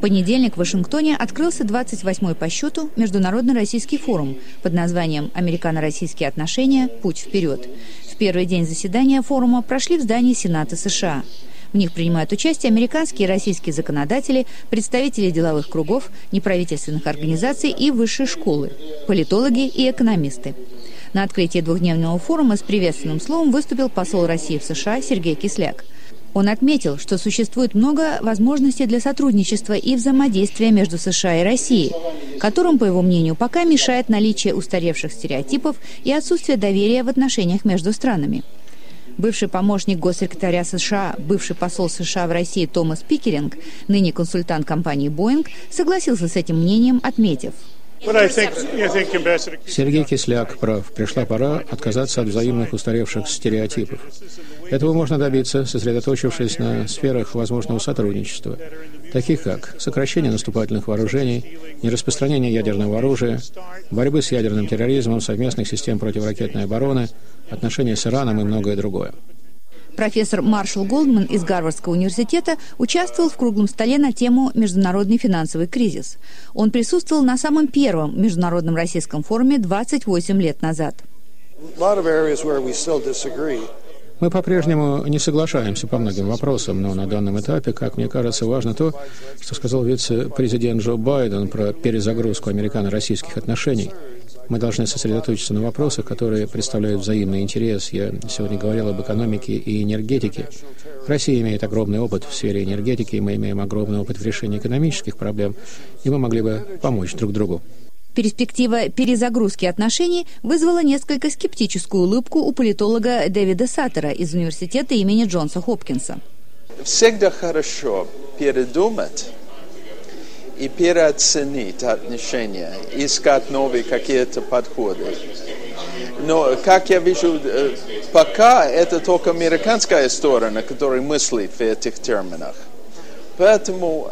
В понедельник в Вашингтоне открылся 28-й по счету Международный российский форум под названием «Американо-российские отношения. Путь вперед». В первый день заседания форума прошли в здании Сената США. В них принимают участие американские и российские законодатели, представители деловых кругов, неправительственных организаций и высшей школы, политологи и экономисты. На открытии двухдневного форума с приветственным словом выступил посол России в США Сергей Кисляк. Он отметил, что существует много возможностей для сотрудничества и взаимодействия между США и Россией, которым, по его мнению, пока мешает наличие устаревших стереотипов и отсутствие доверия в отношениях между странами. Бывший помощник госсекретаря США, бывший посол США в России Томас Пикеринг, ныне консультант компании «Боинг», согласился с этим мнением, отметив: Сергей Кисляк прав. Пришла пора отказаться от взаимных устаревших стереотипов. Этого можно добиться, сосредоточившись на сферах возможного сотрудничества, таких как сокращение наступательных вооружений, нераспространение ядерного оружия, борьбы с ядерным терроризмом, совместных систем противоракетной обороны, отношения с Ираном и многое другое. Профессор Маршал Голдман из Гарвардского университета участвовал в круглом столе на тему «Международный финансовый кризис». Он присутствовал на самом первом международном российском форуме 28 лет назад. Мы по-прежнему не соглашаемся по многим вопросам, но на данном этапе, как мне кажется, важно то, что сказал вице-президент Джо Байден про перезагрузку американо-российских отношений. Мы должны сосредоточиться на вопросах, которые представляют взаимный интерес. Я сегодня говорил об экономике и энергетике. Россия имеет огромный опыт в сфере энергетики, мы имеем огромный опыт в решении экономических проблем, и мы могли бы помочь друг другу. Перспектива перезагрузки отношений вызвала несколько скептическую улыбку у политолога Дэвида Саттера из университета имени Джонса Хопкинса. Всегда хорошо передумать и переоценить отношения, искать новые какие-то подходы. Но, как я вижу, пока это только американская сторона, которая мыслит в этих терминах. Поэтому,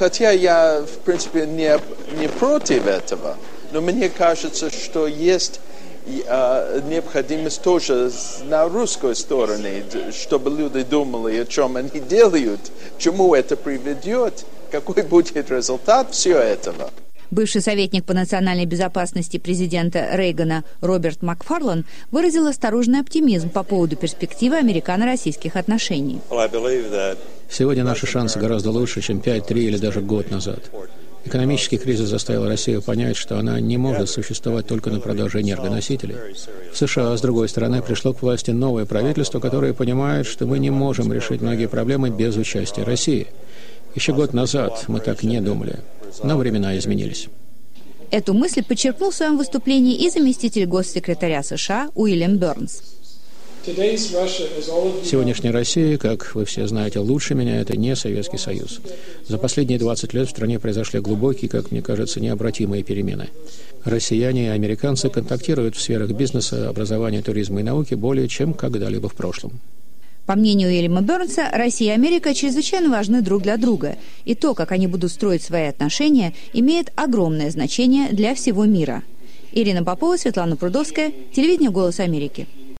хотя я, в принципе, не против этого, но мне кажется, что есть необходимость тоже на русской стороне, чтобы люди думали, о чем они делают, к чему это приведет, какой будет результат всего этого. Бывший советник по национальной безопасности президента Рейгана Роберт Макфарлан выразил осторожный оптимизм по поводу перспективы американо-российских отношений. Сегодня наши шансы гораздо лучше, чем 5, 3 или даже год назад. Экономический кризис заставил Россию понять, что она не может существовать только на продаже энергоносителей. В США, с другой стороны, пришло к власти новое правительство, которое понимает, что мы не можем решить многие проблемы без участия России. Еще год назад мы так не думали, но времена изменились. Эту мысль подчеркнул в своем выступлении и заместитель госсекретаря США Уильям Бернс. Сегодняшняя Россия, как вы все знаете лучше меня, это не Советский Союз. За последние 20 лет в стране произошли глубокие, как мне кажется, необратимые перемены. Россияне и американцы контактируют в сферах бизнеса, образования, туризма и науки более чем когда-либо в прошлом. По мнению Уильяма Бернса, Россия и Америка чрезвычайно важны друг для друга, и то, как они будут строить свои отношения, имеет огромное значение для всего мира. Ирина Попова, Светлана Прудовская, телевидение «Голос Америки».